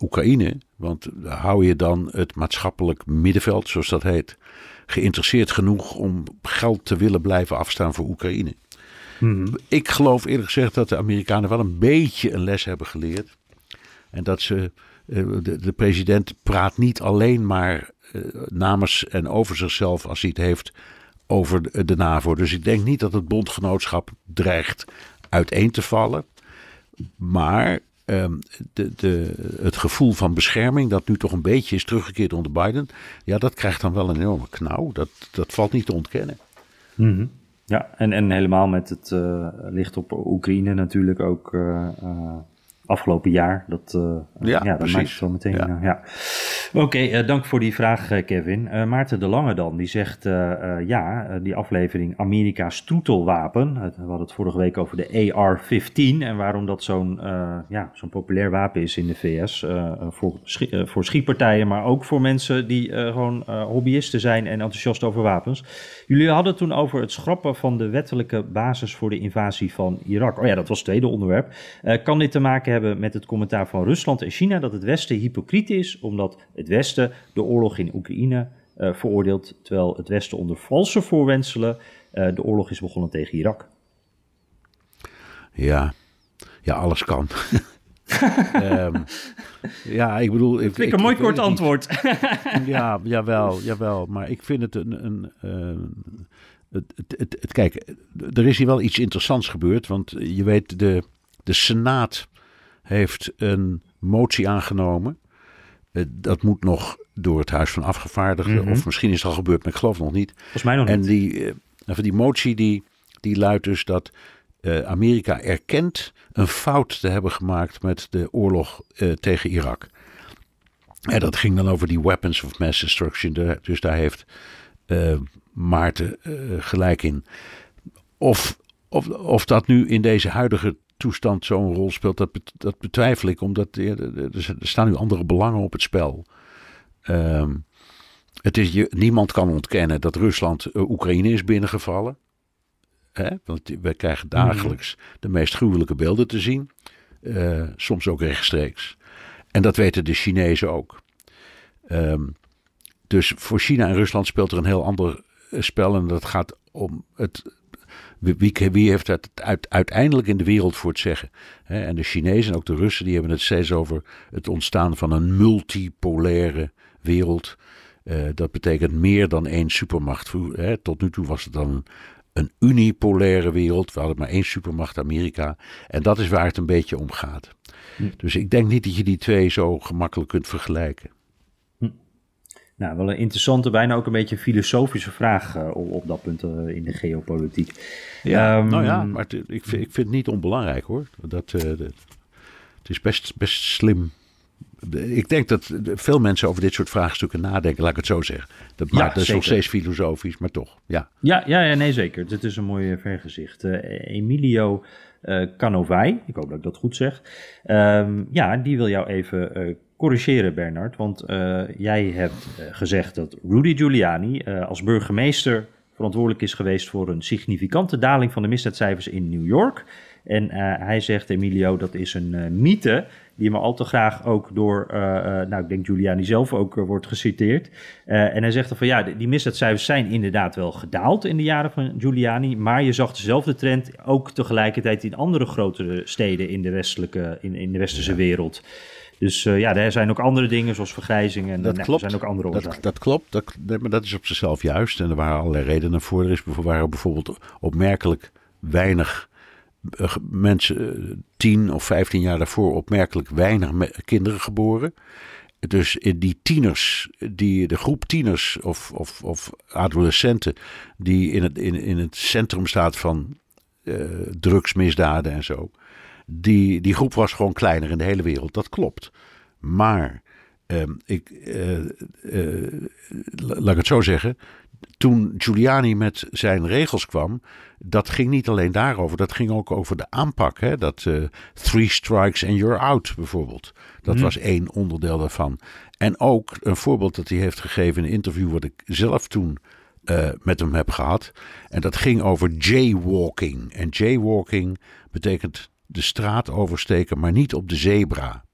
Oekraïne. Want hou je dan het maatschappelijk middenveld, zoals dat heet... geïnteresseerd genoeg om geld te willen blijven afstaan voor Oekraïne. Hmm. Ik geloof eerlijk gezegd dat de Amerikanen wel een beetje een les hebben geleerd. En dat ze... De president praat niet alleen maar namens en over zichzelf als hij het heeft over de NAVO. Dus ik denk niet dat het bondgenootschap dreigt uiteen te vallen. Maar... Het gevoel van bescherming dat nu toch een beetje is teruggekeerd onder Biden, ja, dat krijgt dan wel een enorme knauw. Dat valt niet te ontkennen. Mm-hmm. Ja, en helemaal met het licht op Oekraïne natuurlijk ook afgelopen jaar. Dat precies. Maakt het zo meteen. Ja. Oké, dank voor die vraag, Kevin. Maarten de Lange dan, die zegt die aflevering Amerika's troetelwapen. We hadden het vorige week over de AR-15 en waarom dat zo'n populair wapen is in de VS. Voor schietpartijen, maar ook voor mensen die gewoon hobbyisten zijn en enthousiast over wapens. Jullie hadden het toen over het schrappen van de wettelijke basis voor de invasie van Irak. Oh ja, dat was het tweede onderwerp. Kan dit te maken hebben met het commentaar van Rusland en China dat het Westen hypocriet is omdat het Westen de oorlog in Oekraïne veroordeelt, terwijl het Westen onder valse voorwendselen de oorlog is begonnen tegen Irak? Ja, alles kan. Ik bedoel... Dat vind ik een mooi kort antwoord. Ja, jawel. Maar ik vind het kijk, er is hier wel iets interessants gebeurd, want je weet, de Senaat heeft een motie aangenomen. Dat moet nog door het Huis van Afgevaardigden, mm-hmm. of misschien is het al gebeurd, maar ik geloof het nog niet. Volgens mij nog niet. En die motie die luidt dus dat Amerika erkent een fout te hebben gemaakt met de oorlog tegen Irak. En dat ging dan over die weapons of mass destruction, dus daar heeft Maarten gelijk in. Of dat nu in deze huidige toestand zo'n rol speelt, dat betwijfel ik, omdat er staan nu andere belangen op het spel. Niemand kan ontkennen dat Rusland Oekraïne is binnengevallen. Hè? Want we krijgen dagelijks de meest gruwelijke beelden te zien. Soms ook rechtstreeks. En dat weten de Chinezen ook. Dus voor China en Rusland speelt er een heel ander spel. En dat gaat om het... Wie heeft het uiteindelijk in de wereld voor het zeggen? En de Chinezen en ook de Russen die hebben het steeds over het ontstaan van een multipolaire wereld. Dat betekent meer dan één supermacht. Tot nu toe was het dan een unipolaire wereld. We hadden maar één supermacht, Amerika. En dat is waar het een beetje om gaat. Hm. Dus ik denk niet dat je die twee zo gemakkelijk kunt vergelijken. Hm. Nou, wel een interessante, bijna ook een beetje filosofische vraag op dat punt in de geopolitiek. Ja, maar ik vind het niet onbelangrijk hoor. Het is best slim. Ik denk dat veel mensen over dit soort vraagstukken nadenken, laat ik het zo zeggen. Dat is nog steeds filosofisch, maar toch. Ja, nee zeker. Dit is een mooi vergezicht. Emilio Canovai, ik hoop dat ik dat goed zeg. Die wil jou even corrigeren, Bernard. Want jij hebt gezegd dat Rudy Giuliani als burgemeester verantwoordelijk is geweest voor een significante daling van de misdaadcijfers in New York. En hij zegt, Emilio, dat is een mythe die maar al te graag ook door, ik denk Giuliani zelf ook wordt geciteerd. En hij zegt dan van die misdaadcijfers zijn inderdaad wel gedaald in de jaren van Giuliani, maar je zag dezelfde trend ook tegelijkertijd in andere grotere steden in de westerse wereld. Dus er zijn ook andere dingen zoals vergrijzing en er zijn ook andere oorzaken. Dat klopt, maar dat is op zichzelf juist. En er waren allerlei redenen voor. Er waren bijvoorbeeld opmerkelijk weinig mensen 10 of 15 jaar daarvoor opmerkelijk weinig kinderen geboren. Dus die tieners, de groep tieners of adolescenten die in het centrum staat van drugsmisdaden en zo. Die groep was gewoon kleiner in de hele wereld, dat klopt. Maar, laat ik het zo zeggen, toen Giuliani met zijn regels kwam, dat ging niet alleen daarover, dat ging ook over de aanpak. Hè? Dat 3 strikes and you're out bijvoorbeeld. Dat was één onderdeel daarvan. En ook een voorbeeld dat hij heeft gegeven in een interview wat ik zelf toen met hem heb gehad. En dat ging over jaywalking. En jaywalking betekent de straat oversteken, maar niet op de zebra.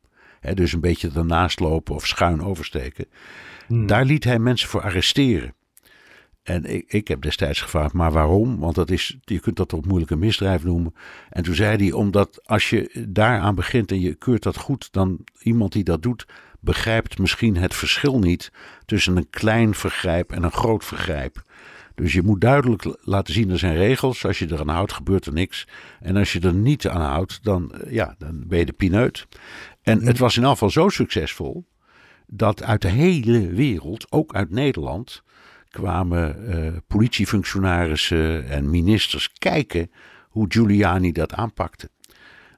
He, dus een beetje ernaast lopen of schuin oversteken. Daar liet hij mensen voor arresteren. En ik heb destijds gevraagd, maar waarom? Want je kunt dat toch moeilijk een misdrijf noemen. En toen zei hij, omdat als je daaraan begint en je keurt dat goed, dan iemand die dat doet, begrijpt misschien het verschil niet tussen een klein vergrijp en een groot vergrijp. Dus je moet duidelijk laten zien, er zijn regels. Als je er aan houdt, gebeurt er niks. En als je er niet aan houdt, dan ben je de pineut. En het was in afval zo succesvol dat uit de hele wereld, ook uit Nederland, kwamen politiefunctionarissen en ministers kijken hoe Giuliani dat aanpakte.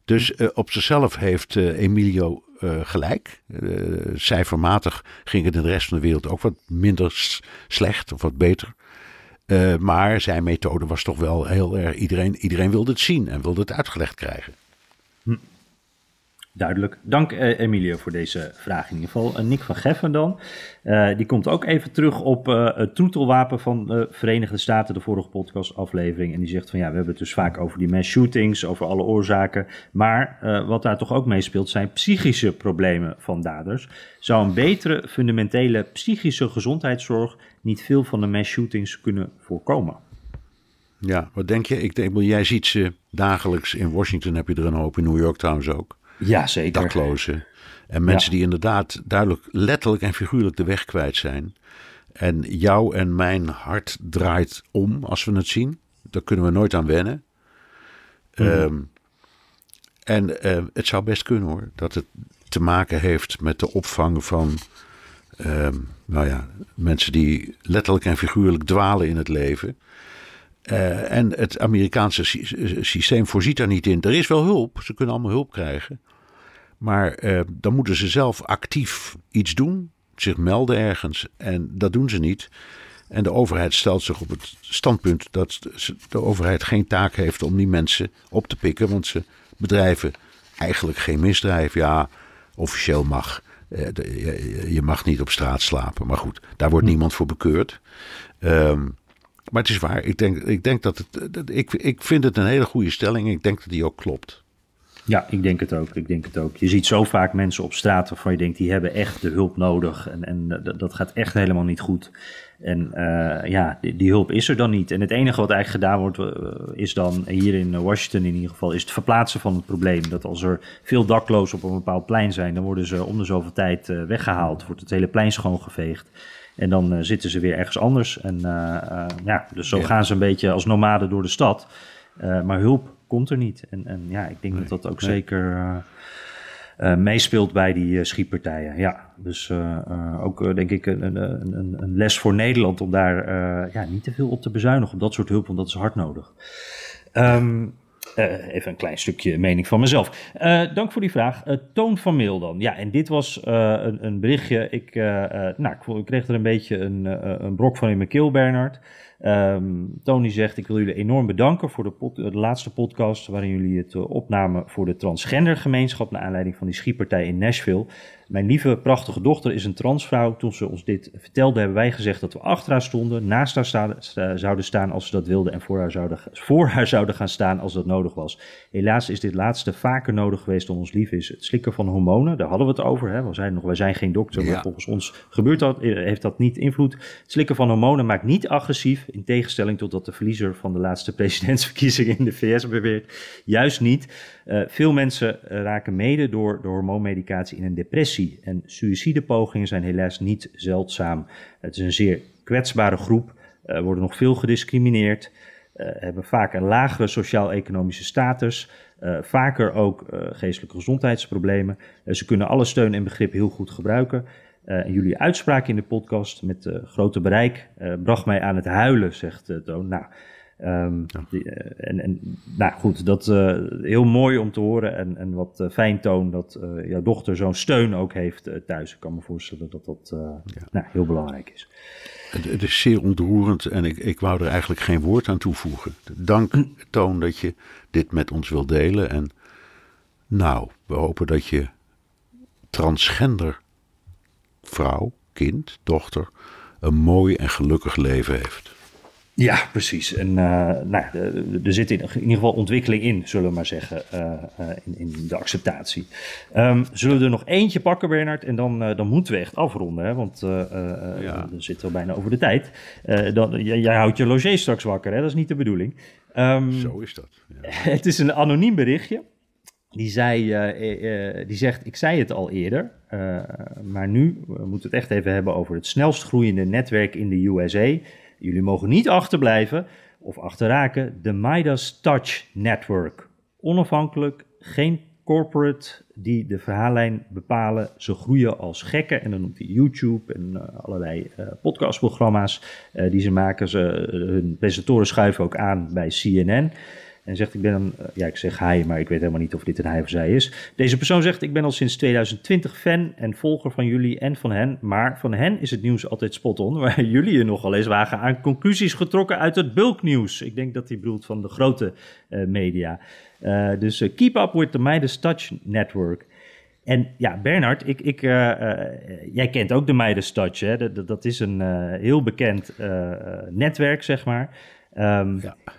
Dus op zichzelf heeft Emilio gelijk. Cijfermatig ging het in de rest van de wereld ook wat minder slecht of wat beter. Maar zijn methode was toch wel heel erg. Iedereen wilde het zien en wilde het uitgelegd krijgen. Duidelijk. Dank Emilio voor deze vraag in ieder geval. Nick van Geffen dan. Die komt ook even terug op het troetelwapen van de Verenigde Staten, de vorige podcastaflevering. En die zegt van we hebben het dus vaak over die mass shootings, over alle oorzaken. Maar wat daar toch ook meespeelt zijn psychische problemen van daders. Zou een betere fundamentele psychische gezondheidszorg niet veel van de mass shootings kunnen voorkomen? Ja, wat denk je? Jij ziet ze dagelijks. In Washington heb je er een hoop, in New York trouwens ook. Ja, zeker. Daklozen. En mensen die inderdaad duidelijk letterlijk en figuurlijk de weg kwijt zijn. En jouw en mijn hart draait om als we het zien. Daar kunnen we nooit aan wennen. Het zou best kunnen hoor. Dat het te maken heeft met de opvang van mensen die letterlijk en figuurlijk dwalen in het leven. En het Amerikaanse systeem voorziet daar niet in. Er is wel hulp. Ze kunnen allemaal hulp krijgen. Maar dan moeten ze zelf actief iets doen. Zich melden ergens. En dat doen ze niet. En de overheid stelt zich op het standpunt dat de overheid geen taak heeft om die mensen op te pikken. Want ze bedrijven eigenlijk geen misdrijf. Ja, officieel mag. Je mag niet op straat slapen. Maar goed, daar wordt niemand voor bekeurd. Maar het is waar. Ik denk dat het. Ik vind het een hele goede stelling. Ik denk dat die ook klopt. Ja, ik denk het ook. Je ziet zo vaak mensen op straat waarvan je denkt die hebben echt de hulp nodig. En dat gaat echt helemaal niet goed. En die hulp is er dan niet. En het enige wat eigenlijk gedaan wordt is dan, hier in Washington in ieder geval, is het verplaatsen van het probleem. Dat als er veel daklozen op een bepaald plein zijn, dan worden ze om de zoveel tijd weggehaald. Wordt het hele plein schoongeveegd. En dan zitten ze weer ergens anders. En dus zo gaan ze een beetje als nomaden door de stad. Maar hulp komt er niet. En ja, ik denk dat dat ook zeker... meespeelt bij die schietpartijen. Ja, dus ook denk ik een les voor Nederland om daar niet te veel op te bezuinigen, op dat soort hulp, want dat is hard nodig. Even een klein stukje mening van mezelf. Dank voor die vraag. Toon van Meel dan. Ja, en dit was een berichtje. Ik kreeg er een beetje een brok van in mijn keel, Bernard. Tony zegt, ik wil jullie enorm bedanken voor de laatste podcast waarin jullie het opnamen voor de transgendergemeenschap naar aanleiding van die schietpartij in Nashville. Mijn lieve, prachtige dochter is een transvrouw. Toen ze ons dit vertelde, hebben wij gezegd dat we achter haar stonden, naast haar zouden staan als ze dat wilde en voor haar zouden gaan staan als dat nodig was. Helaas is dit laatste vaker nodig geweest dan ons lief is. Het slikken van hormonen, daar hadden we het over. Hè? Wij zijn geen dokter, maar volgens ons gebeurt dat, heeft dat niet invloed. Het slikken van hormonen maakt niet agressief, in tegenstelling tot dat de verliezer van de laatste presidentsverkiezingen in de VS beweert. Juist niet. Veel mensen raken mede door de hormoonmedicatie in een depressie. En suïcidepogingen zijn helaas niet zeldzaam. Het is een zeer kwetsbare groep, worden nog veel gediscrimineerd, hebben vaak een lagere sociaal-economische status, vaker ook geestelijke gezondheidsproblemen. Ze kunnen alle steun en begrip heel goed gebruiken. Jullie uitspraak in de podcast met grote bereik bracht mij aan het huilen, zegt Toon. Dat heel mooi om te horen en wat fijn, Toon, dat jouw dochter zo'n steun ook heeft thuis. Ik kan me voorstellen dat dat heel belangrijk is. Het is zeer ontroerend en ik wou er eigenlijk geen woord aan toevoegen. Dank, Toon, dat je dit met ons wilt delen. En we hopen dat je transgender vrouw, kind, dochter een mooi en gelukkig leven heeft. Ja, precies. En er zit in ieder geval ontwikkeling in, zullen we maar zeggen, in de acceptatie. Zullen we er nog eentje pakken, Bernard? En dan moeten we echt afronden, hè? Want we zitten al bijna over de tijd. Jij houdt je logé straks wakker, hè? Dat is niet de bedoeling. Zo is dat. Ja. Het is een anoniem berichtje. Die zegt, ik zei het al eerder, maar nu moeten we het echt even hebben over het snelst groeiende netwerk in de USA. Jullie mogen niet achterblijven of achterraken. De MeidasTouch Network. Onafhankelijk, geen corporate die de verhaallijn bepalen. Ze groeien als gekken. En dan noemt hij YouTube en allerlei podcastprogramma's die ze maken. Hun presentatoren schuiven ook aan bij CNN. En zegt, ik zeg hij, maar ik weet helemaal niet of dit een hij of zij is. Deze persoon zegt, ik ben al sinds 2020 fan en volger van jullie en van hen. Maar van hen is het nieuws altijd spot on. Waar jullie je nogal eens wagen aan conclusies getrokken uit het bulknieuws. Ik denk dat hij bedoelt van de grote media. Dus keep up with the MeidasTouch Network. En ja, Bernard, jij kent ook de MeidasTouch. Hè? Dat is een heel bekend netwerk, zeg maar.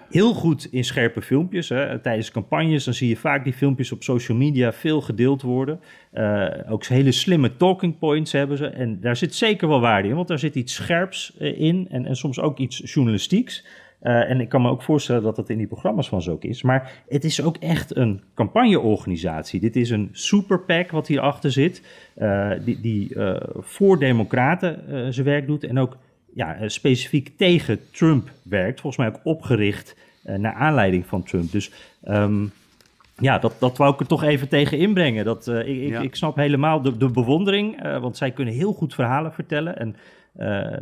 Heel goed in scherpe filmpjes. Hè. Tijdens campagnes dan zie je vaak die filmpjes op social media veel gedeeld worden. Ook hele slimme talking points hebben ze. En daar zit zeker wel waarde in, want daar zit iets scherps in en soms ook iets journalistieks. En ik kan me ook voorstellen dat dat in die programma's van zo ook is. Maar het is ook echt een campagneorganisatie. Dit is een superpack wat hierachter zit, die voor democraten zijn werk doet en ook specifiek tegen Trump werkt. Volgens mij ook opgericht naar aanleiding van Trump. Dus dat wou ik er toch even tegen inbrengen. Ik snap helemaal de bewondering, want zij kunnen heel goed verhalen vertellen. En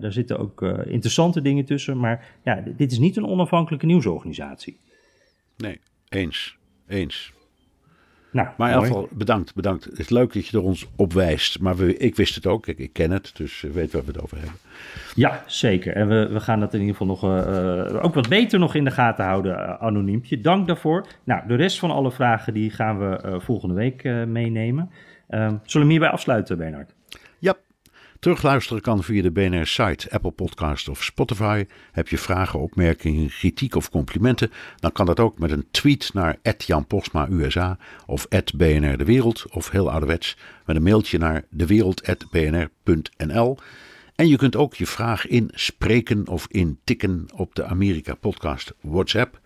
daar zitten ook interessante dingen tussen. Maar ja, dit is niet een onafhankelijke nieuwsorganisatie. Nee, eens. Maar in ieder geval, bedankt. Het is leuk dat je er ons op wijst. Maar ik wist het ook. Ik ken het, dus weet waar we het over hebben. Ja, zeker. En we gaan dat in ieder geval nog ook wat beter nog in de gaten houden, anoniempje. Dank daarvoor. De rest van alle vragen die gaan we volgende week meenemen. Zullen we hierbij afsluiten, Bernard? Ja. Terugluisteren kan via de BNR-site, Apple Podcast of Spotify. Heb je vragen, opmerkingen, kritiek of complimenten? Dan kan dat ook met een tweet naar @janpostmaUSA of @BNRdewereld of heel ouderwets met een mailtje naar dewereld@bnr.nl. En je kunt ook je vraag inspreken of intikken op de Amerika Podcast WhatsApp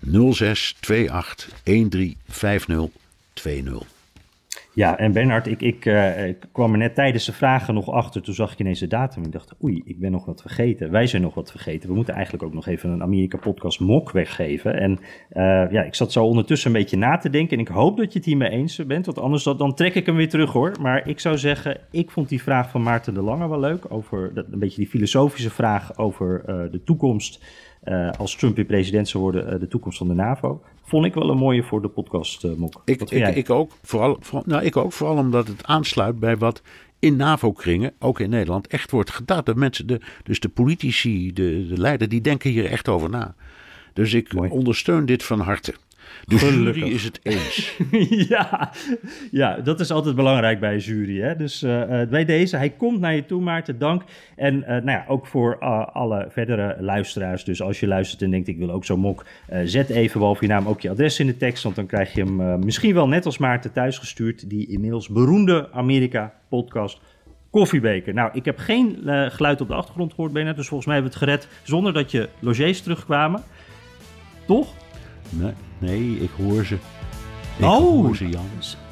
0628 1350 20. Ja, en Bernard, ik kwam er net tijdens de vragen nog achter. Toen zag ik ineens de datum en ik dacht, oei, ik ben nog wat vergeten. Wij zijn nog wat vergeten. We moeten eigenlijk ook nog even een Amerika-podcast mok weggeven. En ja, ik zat zo ondertussen een beetje na te denken. En ik hoop dat je het hiermee eens bent, want anders dan trek ik hem weer terug, hoor. Maar ik zou zeggen, ik vond die vraag van Maarten de Lange wel leuk. Over een beetje die filosofische vraag over de toekomst. Als Trump weer president zou worden, de toekomst van de NAVO. Vond ik wel een mooie voor de podcast, Mok. Ik ook, vooral omdat het aansluit bij wat in NAVO-kringen, ook in Nederland, echt wordt gedaan. De mensen, dus de politici, de leider, die denken hier echt over na. Dus ik ondersteun dit van harte. De jury is het eens. ja, dat is altijd belangrijk bij een jury. Hè? Dus bij deze, hij komt naar je toe, Maarten, dank. En nou ja, ook voor alle verdere luisteraars. Dus als je luistert en denkt, ik wil ook zo'n mok, zet even boven je naam ook je adres in de tekst. Want dan krijg je hem misschien wel net als Maarten thuisgestuurd. Die inmiddels beroemde Amerika-podcast Koffiebeker. Nou, ik heb geen geluid op de achtergrond gehoord, Bernard. Dus volgens mij hebben we het gered zonder dat je logés terugkwamen. Toch? Nee, ik hoor ze. Ik hoor ze, Jan.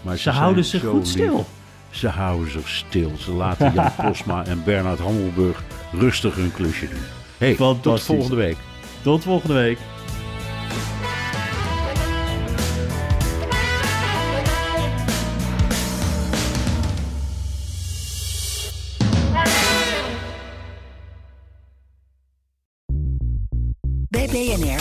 Maar ze houden zich goed stil. Ze houden zich stil. Ze laten Jan Posma en Bernd Hammelburg rustig hun klusje doen. Hey, tot volgende week. Tot volgende week. BNR